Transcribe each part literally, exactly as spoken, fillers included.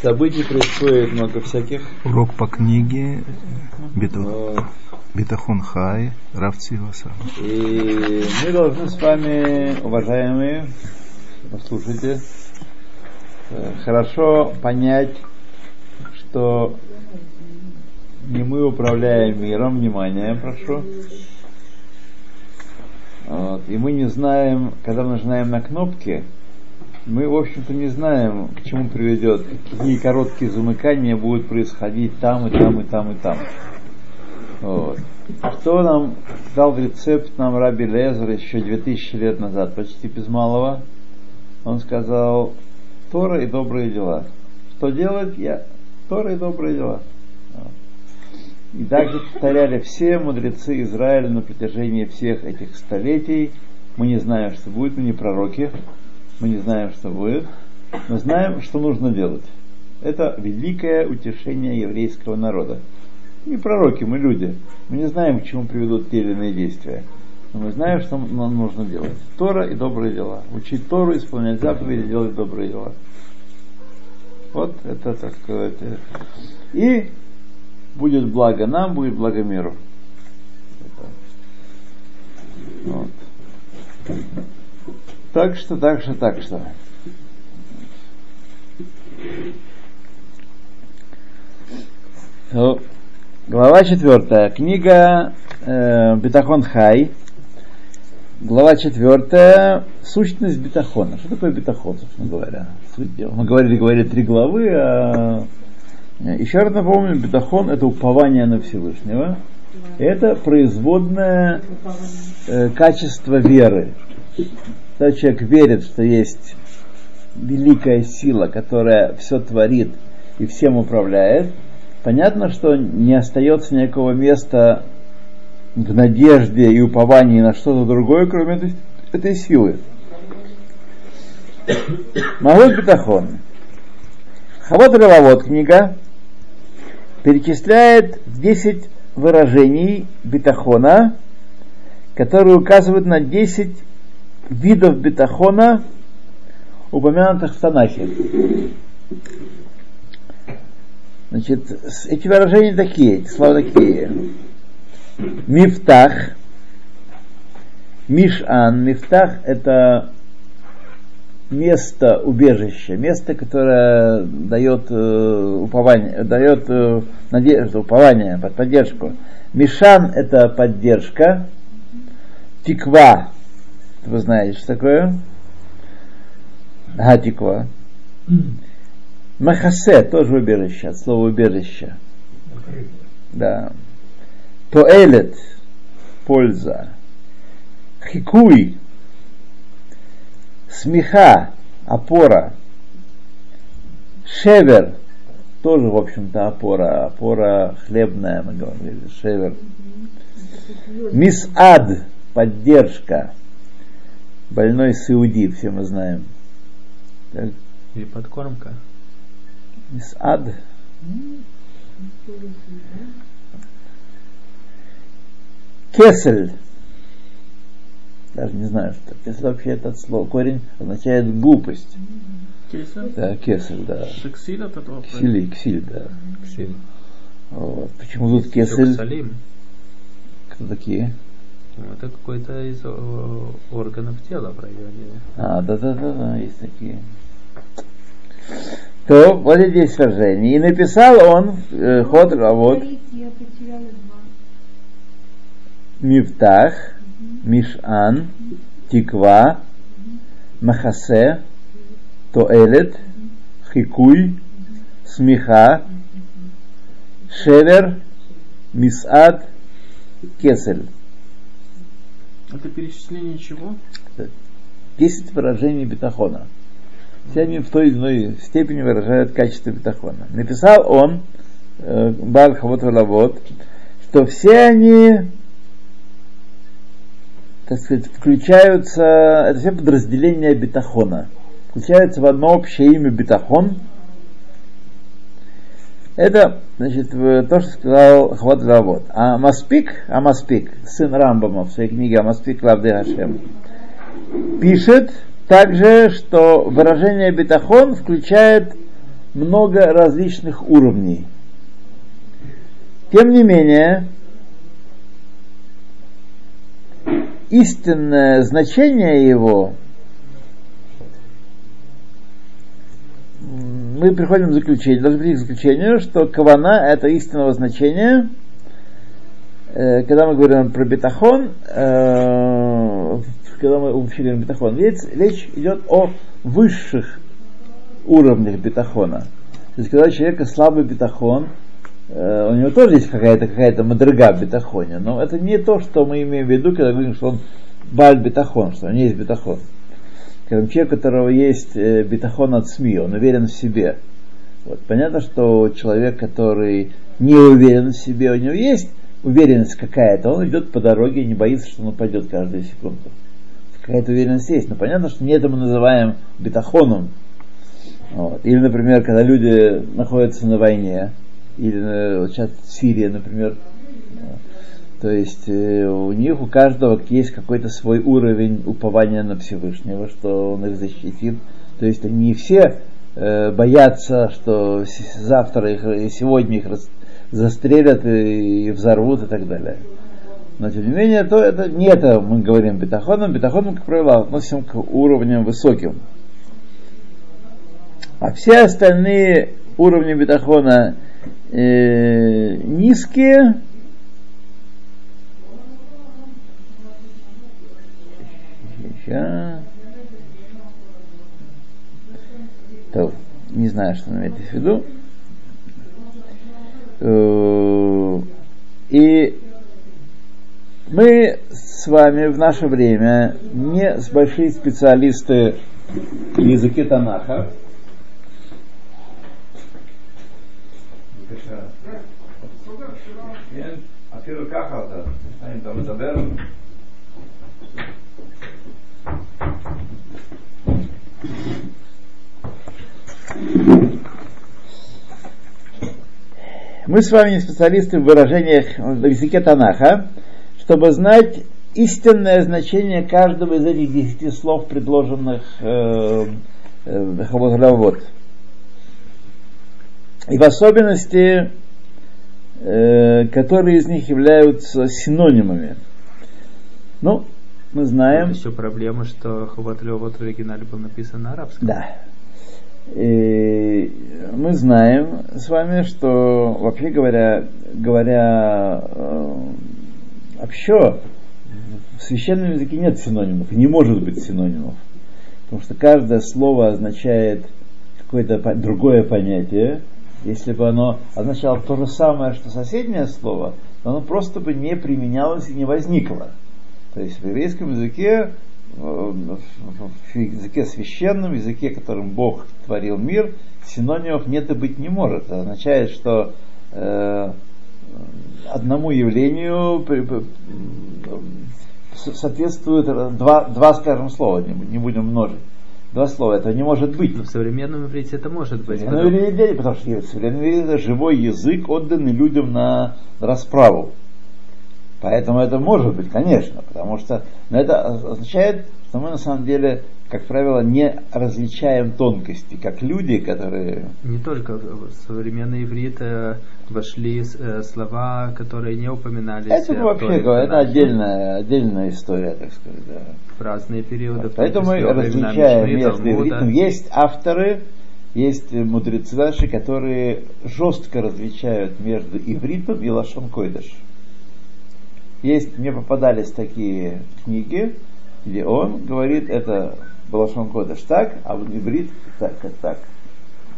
событий происходит много всяких. Урок по книге Битахон Хай, Рафци весам. И мы должны с вами, уважаемые, послушайте, хорошо понять, что не мы управляем миром, внимание, прошу. Вот. И мы не знаем, когда мы нажимаем на кнопки, мы, в общем-то, не знаем, к чему приведет, какие короткие замыкания будут происходить там, и там, и там, и там. Вот. Что нам дал рецепт нам Раби Лезер еще две тысячи лет назад, почти без малого? Он сказал: Тора и добрые дела. Что делать? Я. Тора и добрые дела. И также повторяли все мудрецы Израиля на протяжении всех этих столетий. Мы не знаем, что будет, мы не пророки, мы не знаем, что будет, но знаем, что нужно делать. Это великое утешение еврейского народа. Не пророки, мы люди. Мы не знаем, к чему приведут те или иные действия, но мы знаем, что нам нужно делать. Тора и добрые дела. Учить Тору, исполнять заповеди, делать добрые дела. Вот это, так сказать. И будет благо нам, будет благо миру. Вот. Так что, так что, так что. So, глава четвертая. Книга э, Битахон Хай. Глава четвертая. Сущность битахона. Что такое битахон, собственно говоря? Суть дела. Мы говорили, говорили три главы, а еще раз напомню, битахон — это упование на Всевышнего. Это производное э, качество веры. Когда человек верит, что есть великая сила, которая все творит и всем управляет, понятно, что не остается никакого места в надежде и уповании на что-то другое, кроме этой, этой силы. Малой битахон. Ховот ха-Левавот книга перечисляет десять выражений битахона, которые указывают на десять видов битахона, упомянутых в Танахе. Значит, эти выражения такие, эти слова такие: мифтах, мишан. Мифтах — это место убежища, место, которое дает э, упование, дает э, надежду, упование, поддержку. Мишан — это поддержка. Тиква, вы знаете, что такое? Ага, тиква. Махасе, тоже убежище, от слова убежище. Да. Тоэлет — польза. Хикуй — смеха, опора. Шевер — тоже, в общем-то, опора. Опора хлебная, мы говорили, шевер. Мисад — поддержка. Больной сауди, все мы знаем. Так. Или подкормка. Мисад. Кесель. Даже не знаю, что кесель вообще этот слово. Корень означает глупость. Кесель? Да, кесель, да. Ксиль от этого? Ксиль, ксиль, да. Ксиль. Вот. Почему тут кесель? Ксалим. Кто такие? Это какой-то из органов тела проявления. А, да-да-да, есть такие. То, вот здесь сражение. И написал он, э, ход, а вот. Мифтах, мишан, тиква, махасе, тоэлет, хикуй, смеха, шевер, мисад, кесель. Это перечисление чего? Десять выражений битахона. Все они в той или иной степени выражают качество битахона. Написал он, э, Бар Ховот ха-Левавот, что все они, так сказать, включаются, это все подразделения битахона, включаются в одно общее имя битахон. Это, значит, то, что сказал Ховот ха-Левавот. А Маспик, а Маспик, сын Рамбама, в своей книге «Амаспик лавдей Хашем», пишет также, что выражение битахон включает много различных уровней. Тем не менее, истинное значение его мы приходим к заключению, должны прийти к заключению, что кавана — это истинного значения. Когда мы говорим про битахон, когда мы учили на битахон, речь идет о высших уровнях битахона. То есть, когда у человека слабый битахон, у него тоже есть какая-то какая-то мадрыга в битахоне, но это не то, что мы имеем в виду, когда говорим, что он баль битахон, что у него есть битахон. Скажем, человек, у которого есть битахон от СМИ, он уверен в себе. Вот. Понятно, что человек, который не уверен в себе, у него есть уверенность какая-то, он идет по дороге и не боится, что он упадет каждую секунду. Какая-то уверенность есть, но понятно, что не это мы называем битахоном. Вот. Или, например, когда люди находятся на войне, или вот сейчас Сирия, например, то есть у них, у каждого есть какой-то свой уровень упования на Всевышнего, что он их защитит. То есть не все боятся, что завтра их и сегодня их застрелят и взорвут и так далее. Но тем не менее, то это не это мы говорим битахоном. Битахоном, как правило, относим к уровням высоким. А все остальные уровни битахона э, низкие. То, не знаю, что имеет в виду. И мы с вами в наше время не большие специалисты в языке Танаха. Мы с вами не специалисты в выражениях в языке Танаха, чтобы знать истинное значение каждого из этих десяти слов, предложенных э, э, Ховот ха-Левавот. И в особенности, э, которые из них являются синонимами. Ну, мы знаем... Тут еще проблема, что Ховот ха-Левавот в оригинале был написан на арабском. Да. И мы знаем с вами, что вообще говоря, говоря э, общо, в священном языке нет синонимов, не может быть синонимов, потому что каждое слово означает какое-то другое понятие. Если бы оно означало то же самое, что соседнее слово, то оно просто бы не применялось и не возникло. То есть в еврейском языке, в языке священном, в языке, которым Бог творил мир, синонимов нет и быть не может. Это означает, что э, одному явлению соответствует два, два скажем, слова, не будем множить. Два слова, это не может быть. Но в современном иврите это может быть. Потому... Иврите, потому что в современном иврите это живой язык, отданный людям на расправу. Поэтому это может быть, конечно, потому что но это означает, что мы на самом деле, как правило, не различаем тонкости, как люди, которые... Не только в современный иврит вошли слова, которые не упоминались. Это вообще говоря, это отдельная, отдельная история, так сказать. Да. В разные периоды. Вот, поэтому мы различаем между ивритом. Есть авторы, есть мудрецы наши, которые жестко различают между ивритом и лашон ха-Кодеш. Есть, мне попадались такие книги, где он говорит, это лашон ха-Кодеш так, а в иврит так, как так.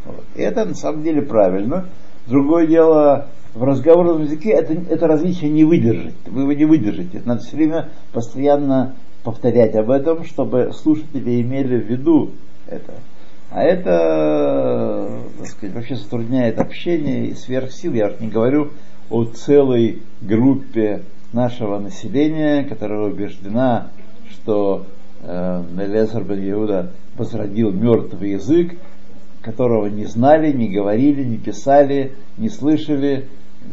Вот. И это на самом деле правильно. Другое дело, в разговорном языке это, это различие не выдержать. Вы его не выдержите. Надо все время постоянно повторять об этом, чтобы слушатели имели в виду это. А это, так сказать, вообще затрудняет общение и сверх сил. Я уж не говорю о целой группе нашего населения, которая убеждена, что Элиэзер Бен-Иегуда возродил мертвый язык, которого не знали, не говорили, не писали, не слышали,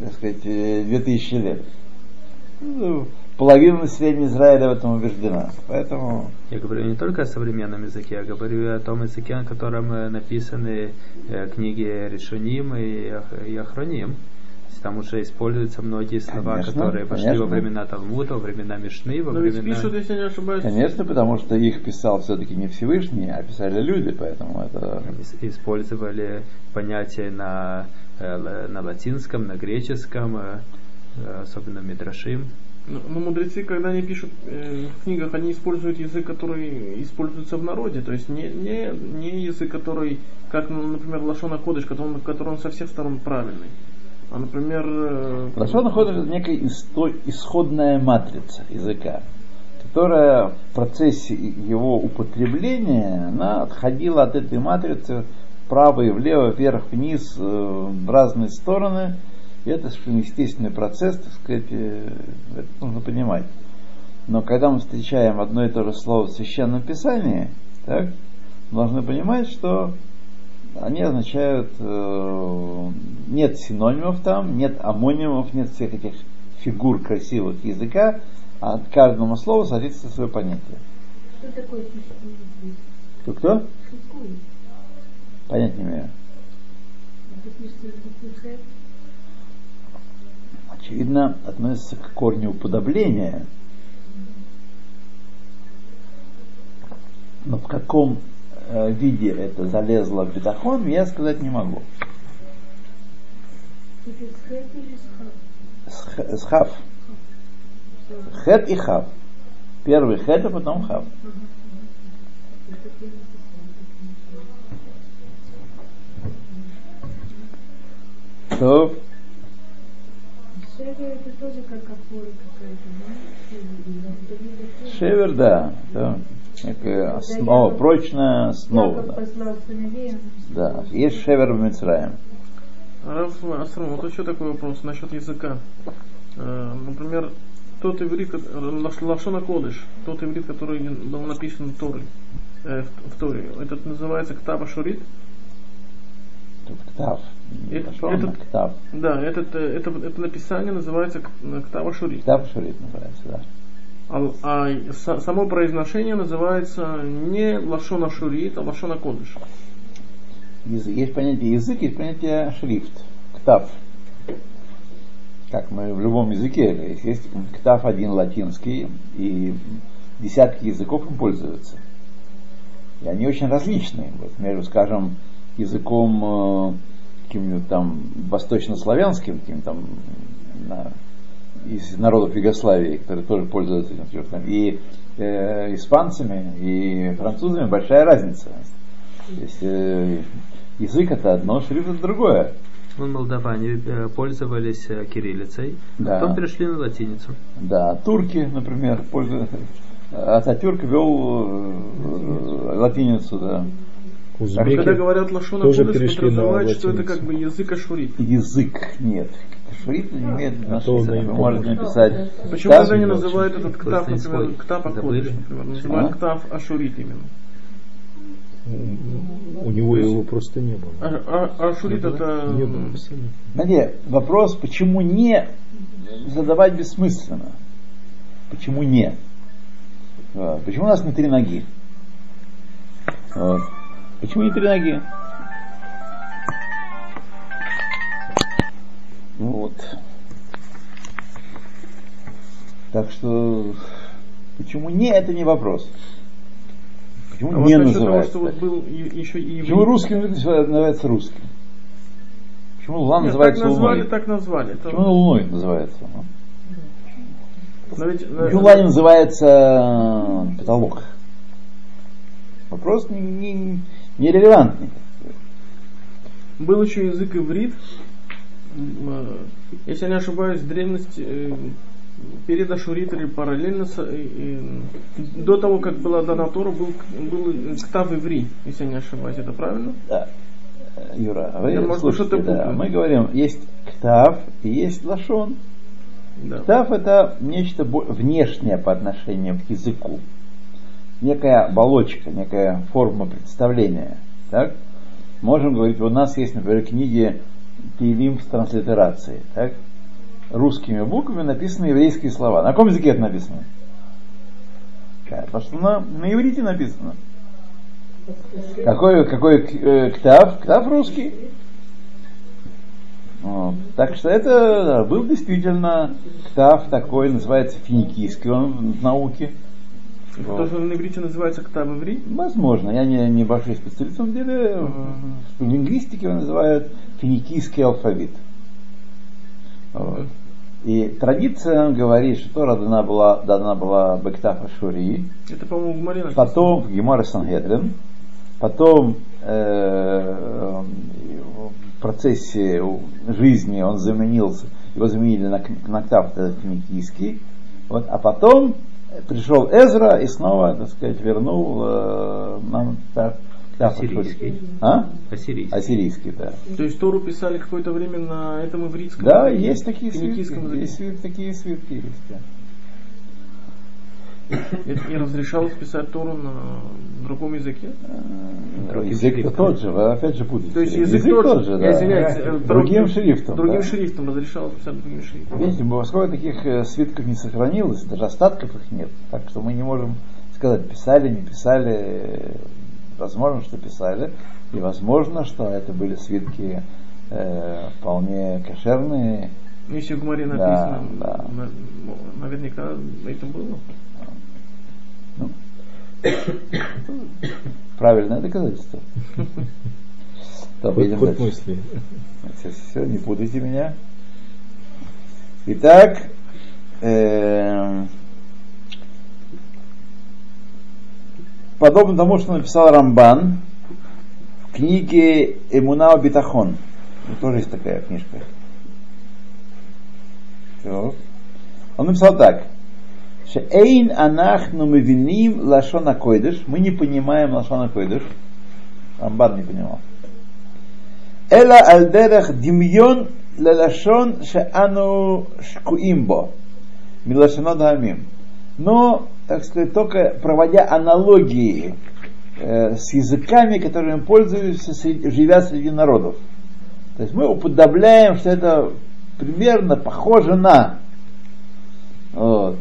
так сказать, две тысячи лет. половина населения Израиля в этом убеждена. Поэтому... Я говорю не только о современном языке, я говорю о том языке, на котором написаны книги Решуним и Охроним. Там уже используются многие слова, конечно, которые пошли конечно. во времена Талмуда, во времена Мишны, во Но времена... Ведь пишут, если не ошибаюсь. Конечно, потому что их писал все-таки не Всевышний, а писали люди, поэтому это... Использовали понятия на, на латинском, на греческом, особенно Мидрашим. Но, но мудрецы, когда они пишут э, в книгах, они используют язык, который используется в народе. То есть не, не, не язык, который, как, например, Лашон ха-Кодеш, который, который он со всех сторон правильный. А, например... Лашон ха-Кодеш – это некая исходная матрица языка, которая в процессе его употребления, она отходила от этой матрицы вправо и влево, вверх, вниз, в разные стороны. И это естественный процесс, так сказать, это нужно понимать. Но когда мы встречаем одно и то же слово в Священном Писании, так, мы должны понимать, что они означают, э, нет синонимов там, нет омонимов, нет всех этих фигур красивых языка, а каждому слову соответствует свое понятие. Что такое физкуй? Кто кто? Физкуй. Понять не имею. Очевидно, относится к корню уподобления. Но в каком виде это залезло в битахон, я сказать не могу. С хав. Хет и хав. Первый хет, а потом хав. То. Шевер это тоже как опора какая-то. Шевер, да. да. Некая основа, да, прочная основа. Да. да, есть шевер в Мицраем. Раз, Асрам, вот еще такой вопрос насчет языка. Э, например, тот иврит, Лашон ха-Кодеш, тот иврит, который был написан в Торе, э, в Торе, этот называется Ктав Ашурит. Ктав. Это, этот, ктав. Да, этот, это, это написание называется Ктав Ашурит. Ктав Ашурит называется, да. А, а само произношение называется не Лашон ха-Шурит, а Лашон ха-Кодеш. Есть понятие язык, есть понятие шрифт, ктав. Как мы в любом языке, есть ктав один латинский, и десятки языков им пользуются. И они очень различные. Вот между, скажем, языком каким-нибудь там восточнославянским, каким-то там... На, из народов Югославии, которые тоже пользуются этим шрифтом, и э, испанцами, и французами большая разница. То есть э, язык это одно, шрифт это другое. Ну, молдаване пользовались кириллицей, да. Потом перешли на латиницу. Да, турки, например, пользовались. Ататюрк вел э, латиницу, да. Узбеки а когда говорят лашон ха-Кодеш, подразумевают, что это как бы язык ашурит. Язык, нет. Ашурит не имеет отношения. Вы можете написать... Почему тогда не называют этот ктав, например, ктав ха-Кодеш, например, называют ктав ашурит именно? У него его просто не было. А ашурит это... Не было. Знаете, вопрос, почему не задавать бессмысленно? Почему не? Почему у нас не три ноги? Вот. Почему не три ноги? Вот. Так что почему не, это не вопрос. Почему а не вот называется? Того, что вот был еще и... Почему русским называется русским? Почему луна Нет, называется так назвали, луной? Так назвали. Почему это... луной называется? Юла не называется потолок. Вопрос не... не... нерелевантный. Был еще язык иврит. Если я не ошибаюсь, древность перед Ашурит или параллельно с, до того, как была дана Тора, был, был Ктав Иври, если я не ошибаюсь, это правильно? Да. Юра, вы да, слушайте, да, мы говорим, есть Ктав и есть Лашон. Да. Ктав это нечто внешнее по отношению к языку. Некая оболочка, некая форма представления. Так? Можем говорить, у нас есть, например, книги Тилим в транслитерации. Так? русскими буквами написаны еврейские слова. На каком языке это написано? Потому что на, на иврите написано. Какой, какой э, ктав? Ктав русский. Вот. Так что это да, был действительно ктав такой, называется финикийский он в науке. Вот. Тоже на иврите называется ктав иври? Возможно, я не, не большой специалист, на самом деле uh-huh. в лингвистике его называют финикийский алфавит. Вот. И традиция говорит, что Тора дана была, дана была Бектафа Шури. Это, по-моему, в Маринах. Потом в Гемаре Сангедрин. Потом э, в процессе жизни он заменился, его заменили на, на ктав финикийский. Вот, а потом пришел Эзра и снова, так сказать, вернул э, нам так. Ассирийский. А? Ассирийский. Ассирийский, да. То есть Тору писали какое-то время на этом ивритском? Да, есть такие свитки. Есть такие свитки. Есть. Это не разрешалось писать Тору на другом языке? Язык тот же, вы опять же путаете. То есть язык тот же, да. Извиняюсь, другим шрифтом. Другим шрифтом разрешалось писать другим шрифтом. Видите, сколько таких свитков не сохранилось, даже остатков их нет. Так что мы не можем сказать, писали, не писали. Возможно, что писали, и возможно, что это были свитки э, вполне кошерные. Еще в Гмаре написано, да, да. Наверняка это было. Ну, правильное доказательство. Под мысли. Все, не путайте меня. Итак, э, подобно тому, что написал Рамбан в книге «Эмуна ве-Битахон». Тоже есть такая книжка. Так. Он написал так. «Шеэйн анахну мевиним лашон ха-Кодеш». Мы не понимаем лашон ха-Кодеш. Рамбан не понимал. «Эла альдерах димьон лашон шеану шкуимбо». Милашонот хамим. Но, так сказать, только проводя аналогии э, с языками, которыми пользуются, среди, живя среди народов. То есть мы уподобляем, что это примерно похоже на. Вот.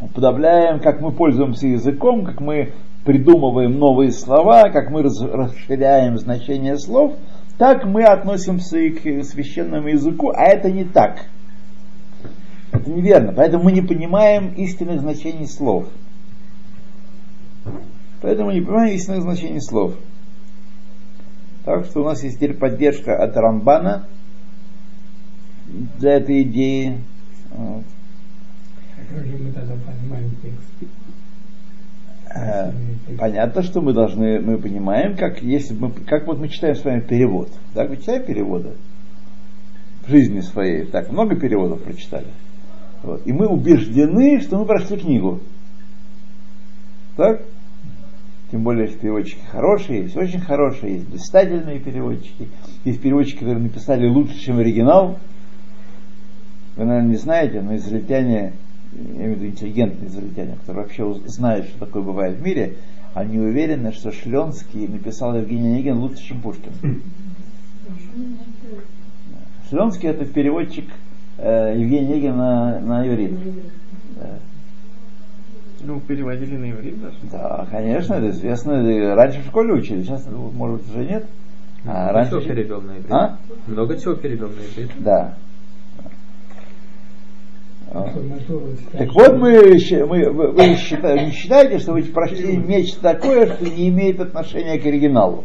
Уподобляем, как мы пользуемся языком, как мы придумываем новые слова, как мы раз, расширяем значение слов, так мы относимся и к священному языку, а это не так. Это неверно. Поэтому мы не понимаем истинных значений слов. Поэтому мы не понимаем истинных значений слов. Так что у нас есть теперь поддержка от Рамбана для этой идеи. Вот. А как же мы тогда понимаем текст? А, понятно, что мы должны, мы понимаем, как, если мы, как вот мы читаем с вами перевод. Так, мы читаем переводы в жизни своей. Так, много переводов прочитали. Вот. И мы убеждены, что мы прошли книгу. Так? Тем более, что переводчики хорошие, есть очень хорошие, есть блистательные переводчики, есть переводчики, которые написали лучше, чем оригинал. Вы, наверное, не знаете, но израильтяне, я имею в виду интеллигентные израильтяне, которые вообще знают, что такое бывает в мире, они уверены, что Шленский написал Евгений Онегин лучше, чем Пушкин. Шленский — это переводчик Евгений Онегин на, на иврит. Да. Ну, переводили на иврит даже. Да, конечно, это известно. Раньше в школе учили, сейчас, может быть, уже нет. А раньше... Много чего перевел на иврит. А? Много чего перевел на иврит. Да. Так вот, мы, мы, вы, вы считаете, считаете, что вы прочли нечто такое, что не имеет отношения к оригиналу.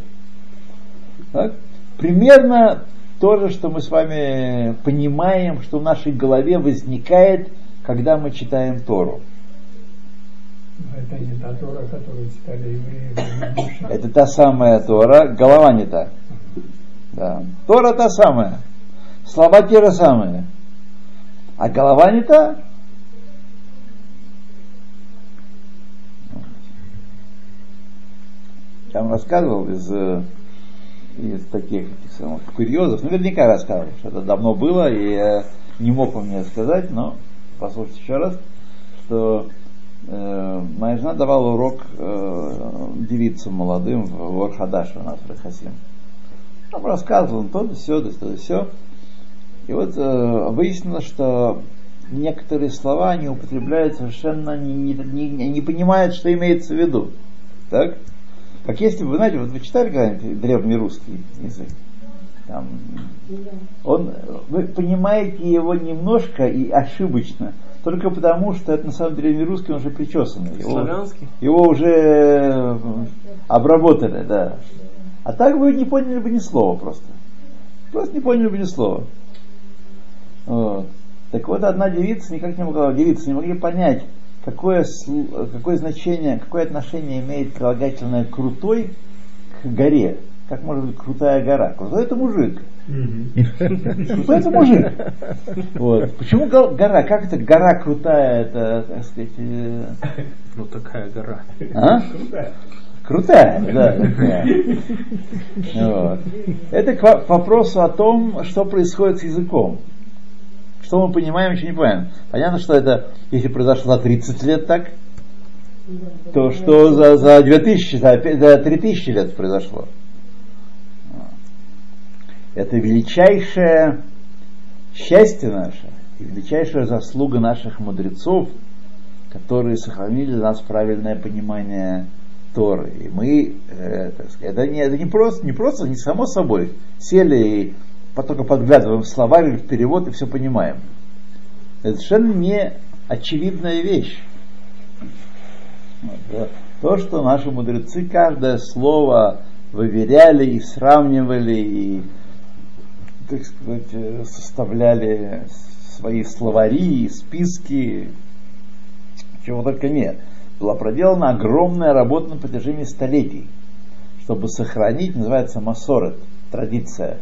Так? Примерно то же, что мы с вами понимаем, что в нашей голове возникает, когда мы читаем Тору. Это не та Тора, которую читали евреи. Это та самая Тора, голова не та. Да. Тора та самая, слова те же самые, а голова не та. Я вам рассказывал из... из таких, таких самых курьезов, наверняка рассказывал, что это давно было, и я не мог вам мне сказать, но послушайте еще раз, что э, моя жена давала урок э, девицам молодым в, в Архадаше у нас в Рахасим. Там рассказывал он то-то, все, то-то, все. И вот э, выяснилось, что некоторые слова они употребляют совершенно не, не, не, не понимают, что имеется в виду. Так? Как если бы, знаете, вот вы читали когда-нибудь древний русский язык? Там, он, вы понимаете его немножко и ошибочно, только потому, что это на самом деле не русский, он уже причесанный. Его, его уже обработали, да. А так вы не поняли бы ни слова просто. Просто не поняли бы ни слова. Вот. Так вот, одна девица никак не могла, девица не могли понять, какое, какое значение, какое отношение имеет прилагательное «крутой» к «горе». Как может быть крутая гора? Крутой — это мужик. Крутой — это мужик. Вот. Почему гора? Как это гора крутая? Это, так сказать... Ну, такая гора. А? Крутая. Крутая, да. Такая. Вот. Это к вопросу о том, что происходит с языком. Что мы понимаем, что не понимаем. Понятно, что это, если произошло за тридцать лет так, то что за, за две тысячи, за три тысячи лет произошло. Это величайшее счастье наше и величайшая заслуга наших мудрецов, которые сохранили для нас правильное понимание Торы. И мы, э, так сказать, это, не, это не, просто, не просто, не само собой, сели и только подглядываем в словарь, в перевод и все понимаем. Это совершенно не очевидная вещь. Вот. То, что наши мудрецы каждое слово выверяли и сравнивали, и так сказать, составляли свои словари, списки, чего только нет. Была проделана огромная работа на протяжении столетий, чтобы сохранить, называется масорет, традиция,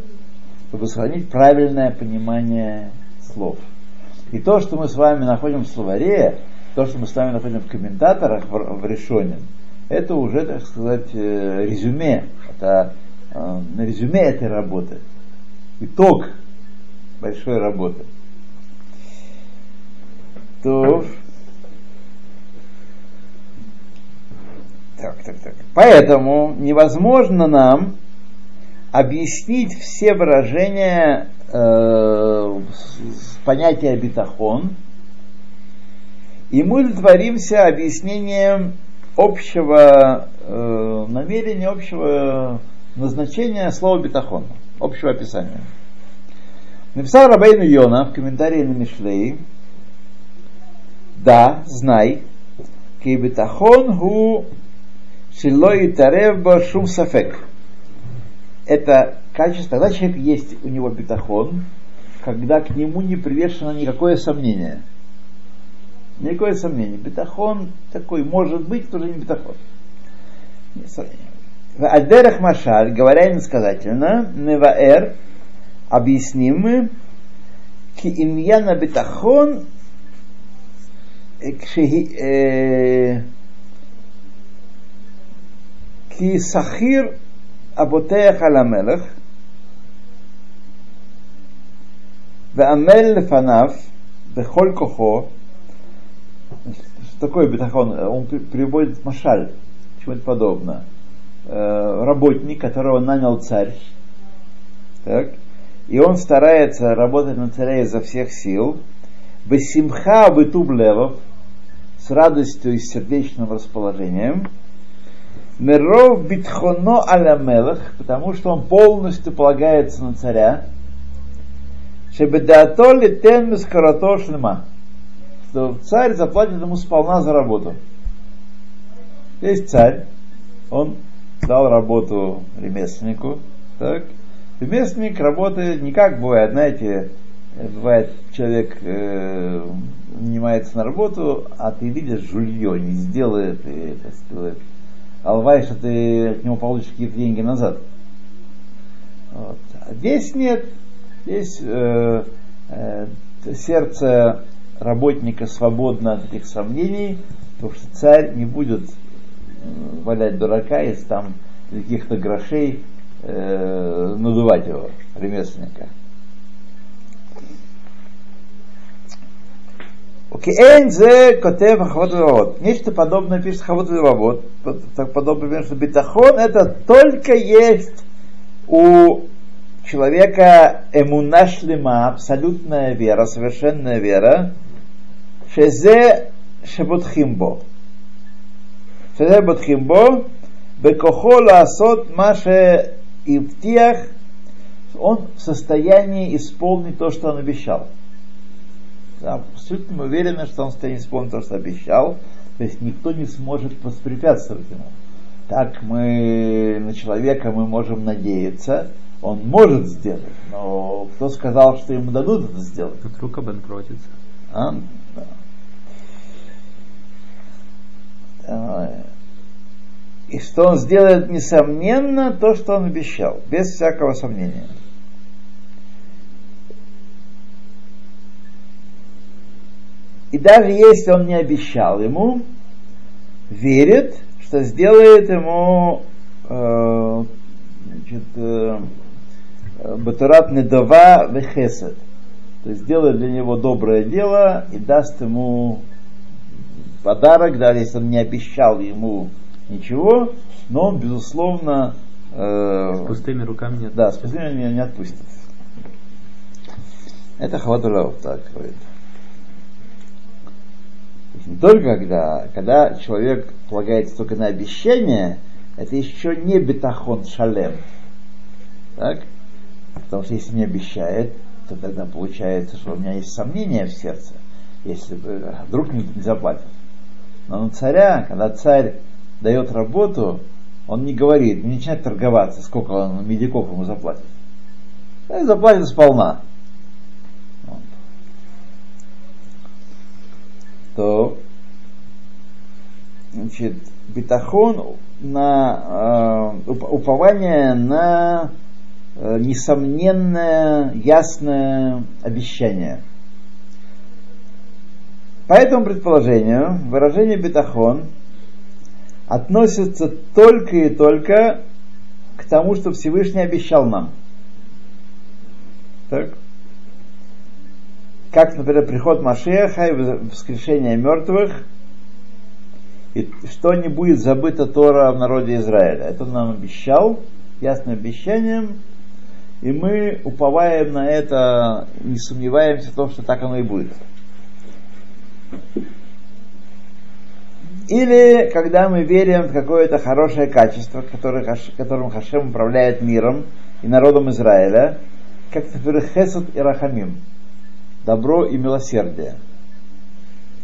чтобы сохранить правильное понимание слов. И то, что мы с вами находим в словаре, то, что мы с вами находим в комментаторах, в решоним, это уже, так сказать, резюме, это резюме этой работы. Итог большой работы. То... Так, так, так. Поэтому невозможно нам объяснить все выражения э, понятия битахон, и мы удовлетворимся объяснением общего э, намерения, общего назначения слова битахон. Общего описания. Написал Рабейну Йона в комментарии на Мишлей: да, знай, ки битахон ху шило итарев бо шум сафек. Это качество, когда человек есть, у него битахон, когда к нему не привешено никакое сомнение. Никакое сомнение. Битахон такой может быть, тоже не битахон. Нет сомнения. Адерах Машаль, говоря иносказательно, неваэр, объясним мы, ки иньяна битахон, ки сахир аботеях аламелах, ваамель лефанав, бехоль кохо. Что такое битахон? Он приводит Машаль, чему-то подобное. Работник, которого нанял царь, так, и он старается работать на царя изо всех сил, бессимха бетублевов, с радостью и сердечным расположением, меров битхоно алямелах, потому что он полностью полагается на царя, шебедато литен мискарато шлема, что царь заплатит ему сполна за работу. Есть царь, он дал работу ремесленнику, так. Ремесленник работает не как бывает, знаете, бывает человек э, нанимается на работу, а ты видишь жулье, не сделает, и, так сказать, алвай, что ты от него получишь какие-то деньги назад. Вот. А здесь нет, здесь э, э, сердце работника свободно от этих сомнений, потому что царь не будет валять дурака из там каких-то грошей, э, надувать его, ремесленника. Нечто подобное пишет Ховот ха Левавот. Подобное, что битахон это только есть у человека эмуна шлема, абсолютная вера, совершенная вера, шезе шебутхимбо. Шезе бутхимбо, бекохо лаасот маше ивтиях, он в состоянии исполнить то, что он обещал. Абсолютно уверен, что он в состоянии исполнить то, что обещал. То есть никто не сможет воспрепятствовать ему. Так мы на человека мы можем надеяться, он может сделать, но кто сказал, что ему дадут это сделать? Как рука банкротится. А? Да. И что он сделает, несомненно, то, что он обещал, без всякого сомнения. И даже если он не обещал ему, верит, что сделает ему э, значит, э, батурат недова вехесед. То есть сделает для него доброе дело и даст ему подарок, даже если он не обещал ему ничего, но он, безусловно... Э, с пустыми руками не отпустит. Да, с пустыми руками не отпустит. Это Ховот ха-Левавот так говорит. Не только когда, когда человек полагается только на обещание, это еще не битахон шалем. Так? Потому что если не обещает, то тогда получается, что у меня есть сомнения в сердце, если вдруг не заплатит. Но у царя, когда царь дает работу, он не говорит, не начинает торговаться, сколько он медиков ему заплатит. И заплатит сполна. То, значит, битахон на э, упование на э, несомненное, ясное обещание. По этому предположению выражение битахон относится только и только к тому, что Всевышний обещал нам. Так? Как, например, приход Машиаха и воскрешение мертвых, и что не будет забыто Тора в народе Израиля. Это он нам обещал, ясным обещанием, и мы уповаем на это, не сомневаемся в том, что так оно и будет. Или, когда мы верим в какое-то хорошее качество, которое, которым Хашем управляет миром и народом Израиля, как, например, Хесед и Рахамим. Добро и милосердие.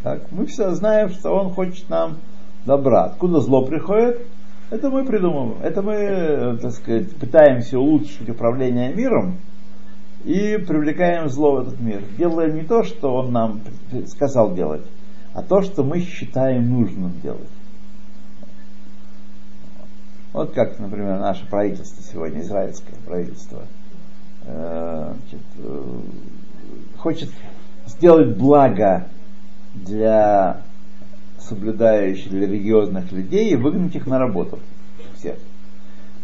Так, мы все знаем, что он хочет нам добра. Откуда зло приходит, это мы придумываем. Это мы, так сказать, пытаемся улучшить управление миром и привлекаем зло в этот мир. Делаем не то, что он нам сказал делать, а то, что мы считаем нужным делать. Вот как, например, наше правительство сегодня, израильское правительство, значит, хочет сделать благо для соблюдающих, для религиозных людей и выгнать их на работу всех.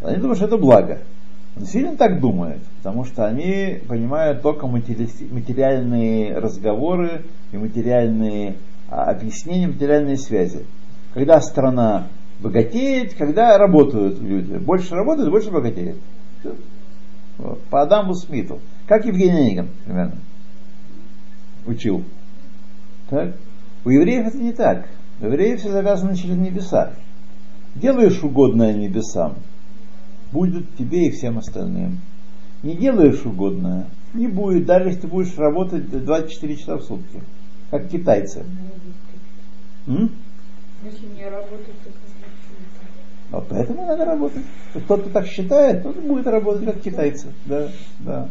Они думают, что это благо. Он сильно так думает, потому что они понимают только материальные разговоры и материальные объяснения, материальные связи. Когда страна богатеет, когда работают люди. Больше работают, больше богатеют. По Адаму Смиту. Как Евгений Онегин, примерно. Учил. Так? У евреев это не так. У евреев все завязано через небеса. Делаешь угодное небесам, будет тебе и всем остальным. Не делаешь угодное, не будет, даже если ты будешь работать двадцать четыре часа в сутки, как китайцы. М? Если не работать, то а поэтому надо работать. Тот, кто так считает, тот будет работать, как китайцы. Да, да.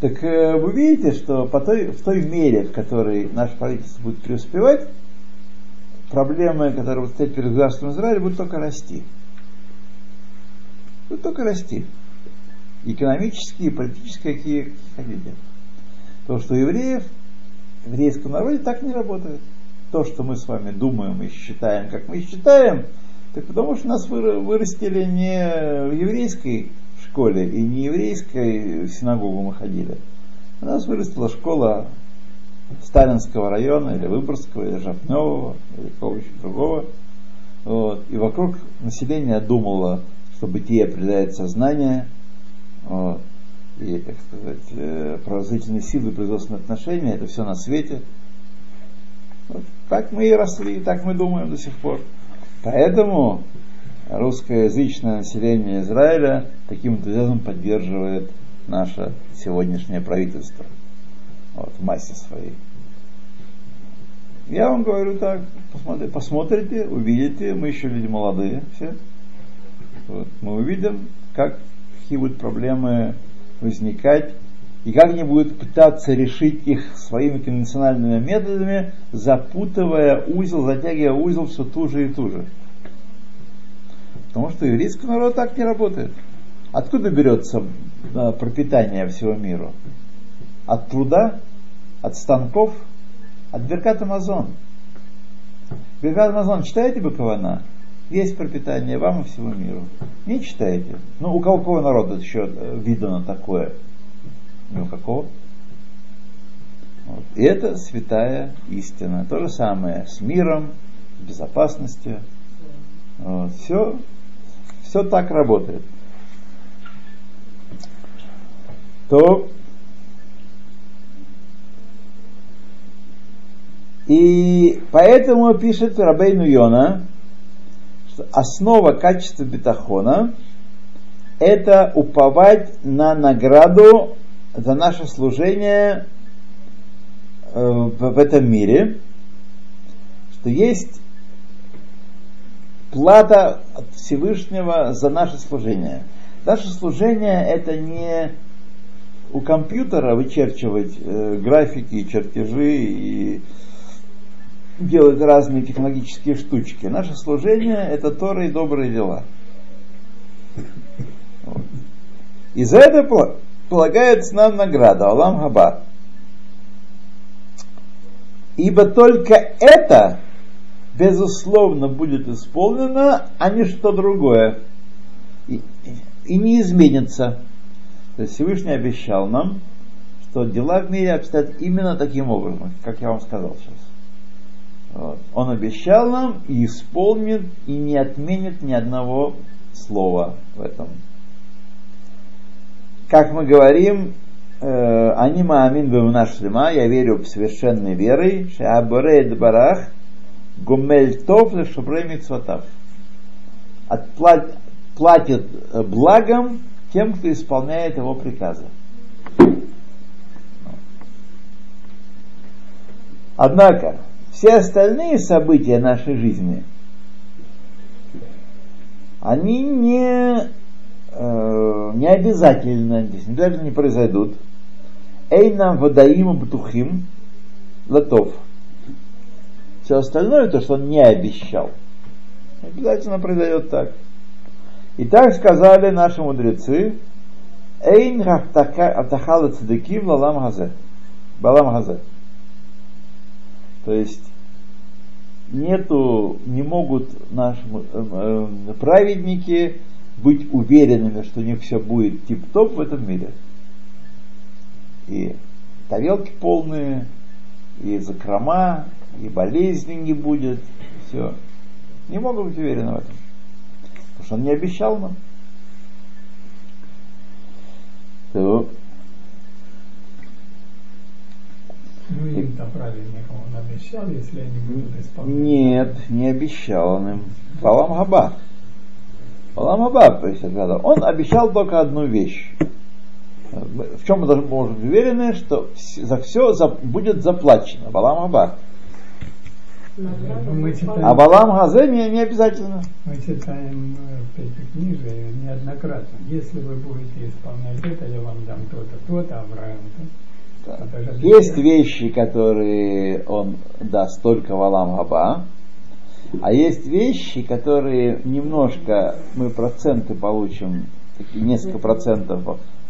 Так вы видите, что по той, в той мере, в которой наше правительство будет преуспевать, проблемы, которые будут стоять перед государством Израиля, будут только расти. Будут только расти. Экономические, политические, какие, какие хотите. То, что у евреев, в еврейском народе так не работает. То, что мы с вами думаем и считаем, как мы считаем, так потому что нас вырастили не в еврейской школе и не еврейской синагогу мы ходили. У нас вырастила школа Сталинского района или Выборгского, или Жопневого, или кого-то другого. Вот. И вокруг население думало, что бытие определяет сознание. Вот. и, так сказать, производительные силы, производственные отношения, это все на свете. Вот так мы и росли, так мы думаем до сих пор. Поэтому русскоязычное население Израиля таким энтузиазмом поддерживает наше сегодняшнее правительство. Вот, в массе своей. Я вам говорю так, посмотрите, посмотрите, увидите, мы еще люди молодые все. Вот, мы увидим, как, какие будут проблемы возникать, и как они будут пытаться решить их своими конвенциональными методами, запутывая узел, затягивая узел все туже и туже. Потому что еврейский народ так не работает. Откуда берется пропитание всего мира? От труда, от станков, от Берката Мазон. Берката Мазон, читаете Бакована? Есть пропитание вам и всему миру. Не читаете. Ну, у кого, какого народа еще видано такое? Ну, какого? Вот. И это святая истина. То же самое с миром, с безопасностью. Вот. Все, все так работает. То... И поэтому пишет Рабейну Йона, что основа качества битахона – это уповать на награду за наше служение в этом мире, что есть плата от Всевышнего за наше служение. Наше служение – это не у компьютера вычерчивать графики, чертежи и делать разные технологические штучки. Наше служение – это Тора и добрые дела. Вот. И за это полагается нам награда, Олам хаба. Ибо только это, безусловно, будет исполнено, а не что другое. И, и не изменится. То есть Всевышний обещал нам, что дела в мире обстоят именно таким образом, как я вам сказал сейчас. Вот. Он обещал нам и исполнит, и не отменит ни одного слова в этом. Как мы говорим, «Ани маамин бемунах шлема», я верю совершенной верой, «Шеаборей дбарах гумель тов лешубрей митцватав», платит благом тем, кто исполняет его приказы. Однако все остальные события нашей жизни, они не, э, не обязательно, здесь не даже не произойдут. Эйнам вадаим бутухим латов. Все остальное, то, что он не обещал, обязательно произойдет так. И так сказали наши мудрецы: Эйн хахтахала цедеки в лалам газе, балам газе. То есть нету, не могут наши э, праведники быть уверенными, что у них все будет тип-топ в этом мире. И тарелки полные, и закрома, и болезни не будет. Все. Не могут быть уверены в этом. Потому что он не обещал нам. То... Людям-то праведникам он обещал, если они будут исполнять? Нет, не обещал он им. Балам хаба. Балам хаба, то есть, он обещал только одну вещь. В чем мы даже можем быть уверены, что за все будет заплачено. Балам хаба. А Балам Хазе не, не обязательно. Мы читаем в пятикнижии неоднократно. Если вы будете исполнять это, я вам дам то-то, то-то, Авраам, то. Есть вещи, которые он даст только в Олам Хаба, а есть вещи, которые немножко мы проценты получим, несколько процентов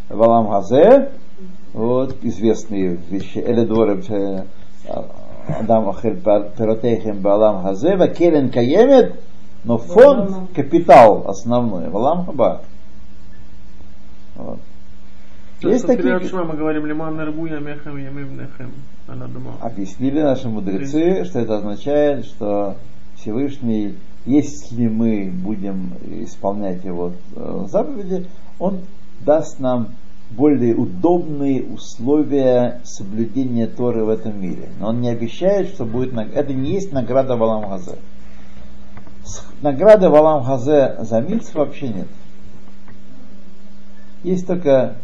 в Олам Хазе, вот, известные вещи, Эледворы Адам Ахель Перотейхем Балам Хазе, Вакелен Каемет, но фонд, капитал основной в Олам Хаба. Вот. Есть такие... Объяснили наши мудрецы, что это означает, что Всевышний, если мы будем исполнять его заповеди, он даст нам более удобные условия соблюдения Торы в этом мире. Но он не обещает, что будет награда. Это не есть награда в Олам ха-Зе. Награды в Олам ха-Зе за мицву вообще нет. Есть только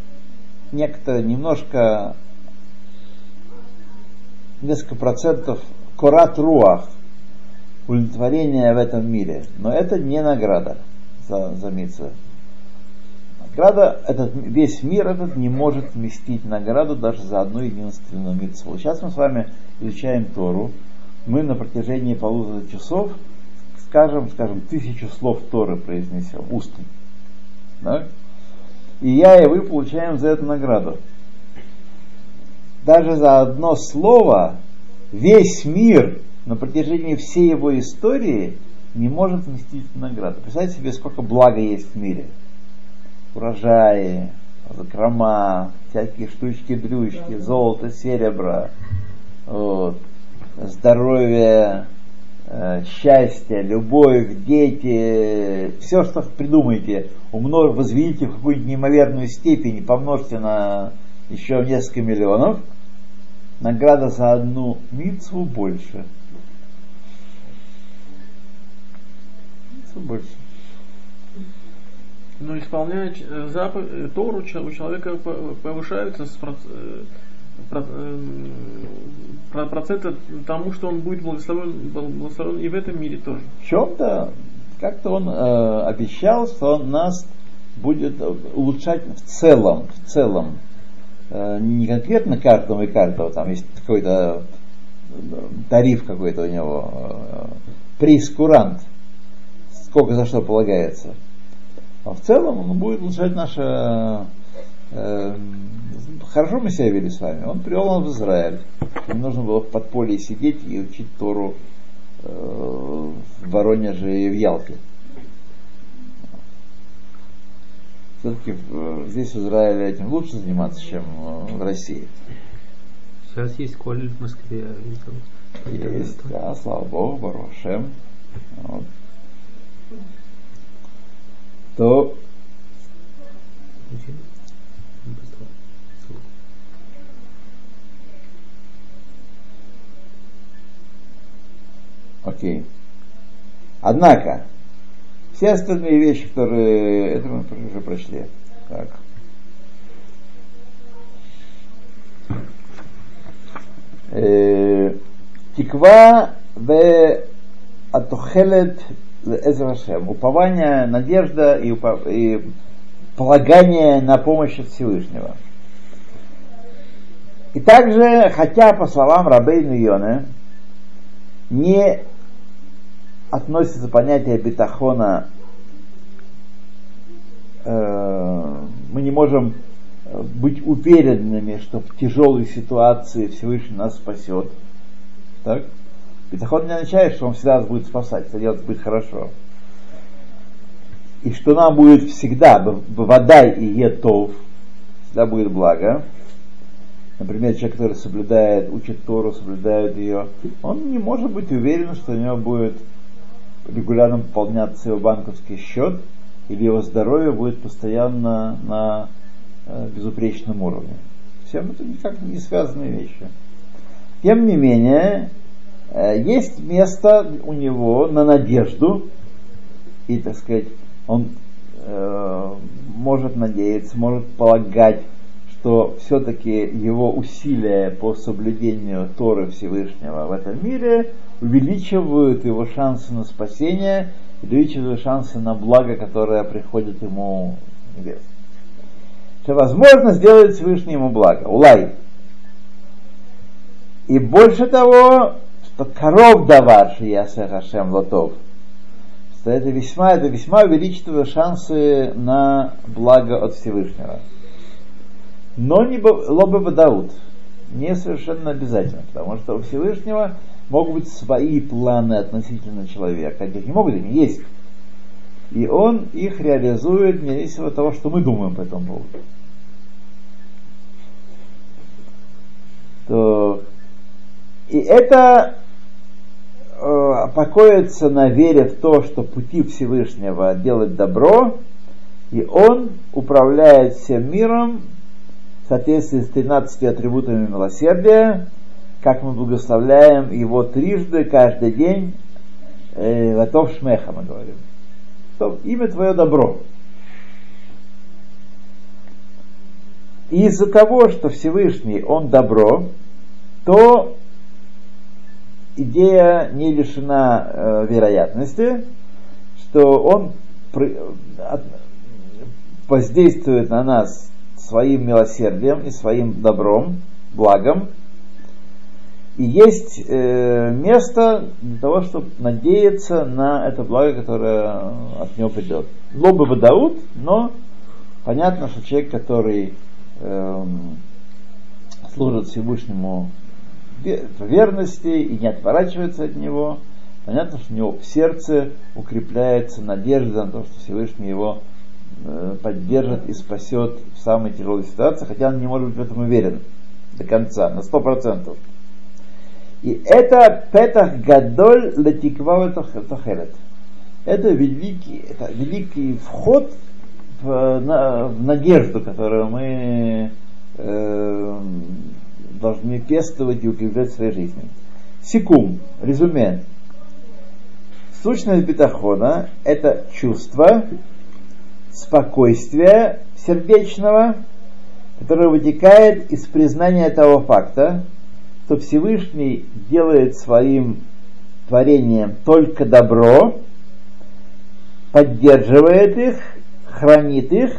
некоторые, немножко, несколько процентов корат руах, удовлетворения в этом мире. Но это не награда за, за мицву. Награда, этот, весь мир этот не может вместить награду даже за одну единственную мицву. Сейчас мы с вами изучаем Тору. Мы на протяжении полутора часов, скажем, скажем, тысячу слов Торы произнесем, устно. Да? И я, и вы получаем за это награду. Даже за одно слово весь мир на протяжении всей его истории не может вместить награду. Представьте себе, сколько блага есть в мире. Урожаи, закрома, всякие штучки-дрючки, золото, серебро, вот, здоровье, э, счастье, любовь, дети, все, что придумаете, умножь, возведите в какую-нибудь неимоверную степень, помножьте на еще несколько миллионов, награда за одну мицву больше. Мицву больше. Но исполняя заповедь, Тору у человека повышаются проценты тому, что он будет благословен, благословен и в этом мире тоже. В чем-то как-то он э, обещал, что он нас будет улучшать в целом, в целом. Э, не конкретно каждому и каждому, там есть какой-то тариф какой-то у него, э, прейскурант, сколько за что полагается. А в целом он будет улучшать наше... Э, хорошо мы себя вели с вами. Он привел нас в Израиль. Им нужно было в подполье сидеть и учить Тору э, в Воронеже и в Ялте. Все-таки здесь в Израиле этим лучше заниматься, чем в России. Сейчас есть колледж в Москве. Есть, да, слава Богу, Барух Ашем. Вот. То окей. Однако все остальные вещи, которые это мы уже прочли. Так. Тиква ве атохелет. Упование, надежда и, упов... и полагание на помощь от Всевышнего. И также, хотя по словам Рабейну Йоны не относится понятие битахона, э, мы не можем быть уверенными, что в тяжелой ситуации Всевышний нас спасет. Так? Битахон не означает, что он всегда нас будет спасать, это делать будет хорошо. И что нам будет всегда вода и етов, всегда будет благо. Например, человек, который соблюдает, учит Тору, соблюдает ее, он не может быть уверен, что у него будет регулярно пополняться его банковский счет, или его здоровье будет постоянно на безупречном уровне. Всем это никак не связанные вещи. Тем не менее, есть место у него на надежду, и, так сказать, он э, может надеяться, может полагать, что все-таки его усилия по соблюдению Торы Всевышнего в этом мире увеличивают его шансы на спасение, увеличивают шансы на благо, которое приходит ему в небес. Что, возможно, сделает Всевышний ему благо. Улай. И больше того... то коров даварши ясе хашем лотов, что это весьма, это весьма увеличивает шансы на благо от Всевышнего. Но не лобы водаут, не совершенно обязательно, потому что у Всевышнего могут быть свои планы относительно человека, они не могут, они есть. И он их реализует независимо от того, что мы думаем по этому поводу. То, и это покоится на вере в то, что пути Всевышнего делать добро, и он управляет всем миром в соответствии с тринадцатью атрибутами милосердия, как мы благословляем его трижды, каждый день, э, Атов Шмеха, мы говорим. Атов, имя твое добро. И из-за того, что Всевышний, он добро, то идея не лишена э, вероятности, что он при, от, воздействует на нас своим милосердием и своим добром, благом. И есть э, место для того, чтобы надеяться на это благо, которое от него придет. Лоба выдаут, но понятно, что человек, который э, служит Всевышнему в верности и не отворачивается от него, понятно, что у него в сердце укрепляется надежда на то, что Всевышний его э, поддержит и спасет в самой тяжелой ситуации, хотя он не может быть в этом уверен до конца, на сто процентов. И это петах гадоль летиква тохерет. Это великий, это великий вход в, на, в надежду, которую мы э, должны пестовать и укреплять в своей жизни. Секум, резюме. Сущность битахона – это чувство спокойствия сердечного, которое вытекает из признания того факта, что Всевышний делает своим творением только добро, поддерживает их, хранит их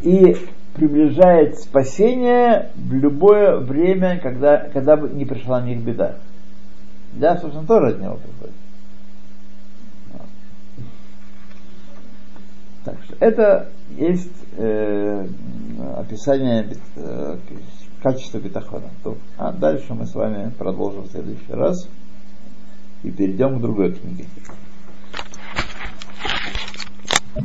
и приближает спасение в любое время, когда, когда бы не пришла на них беда. Да, собственно, тоже от него приходит. Так что это есть э, описание э, качества битахона. А дальше мы с вами продолжим в следующий раз и перейдем к другой книге.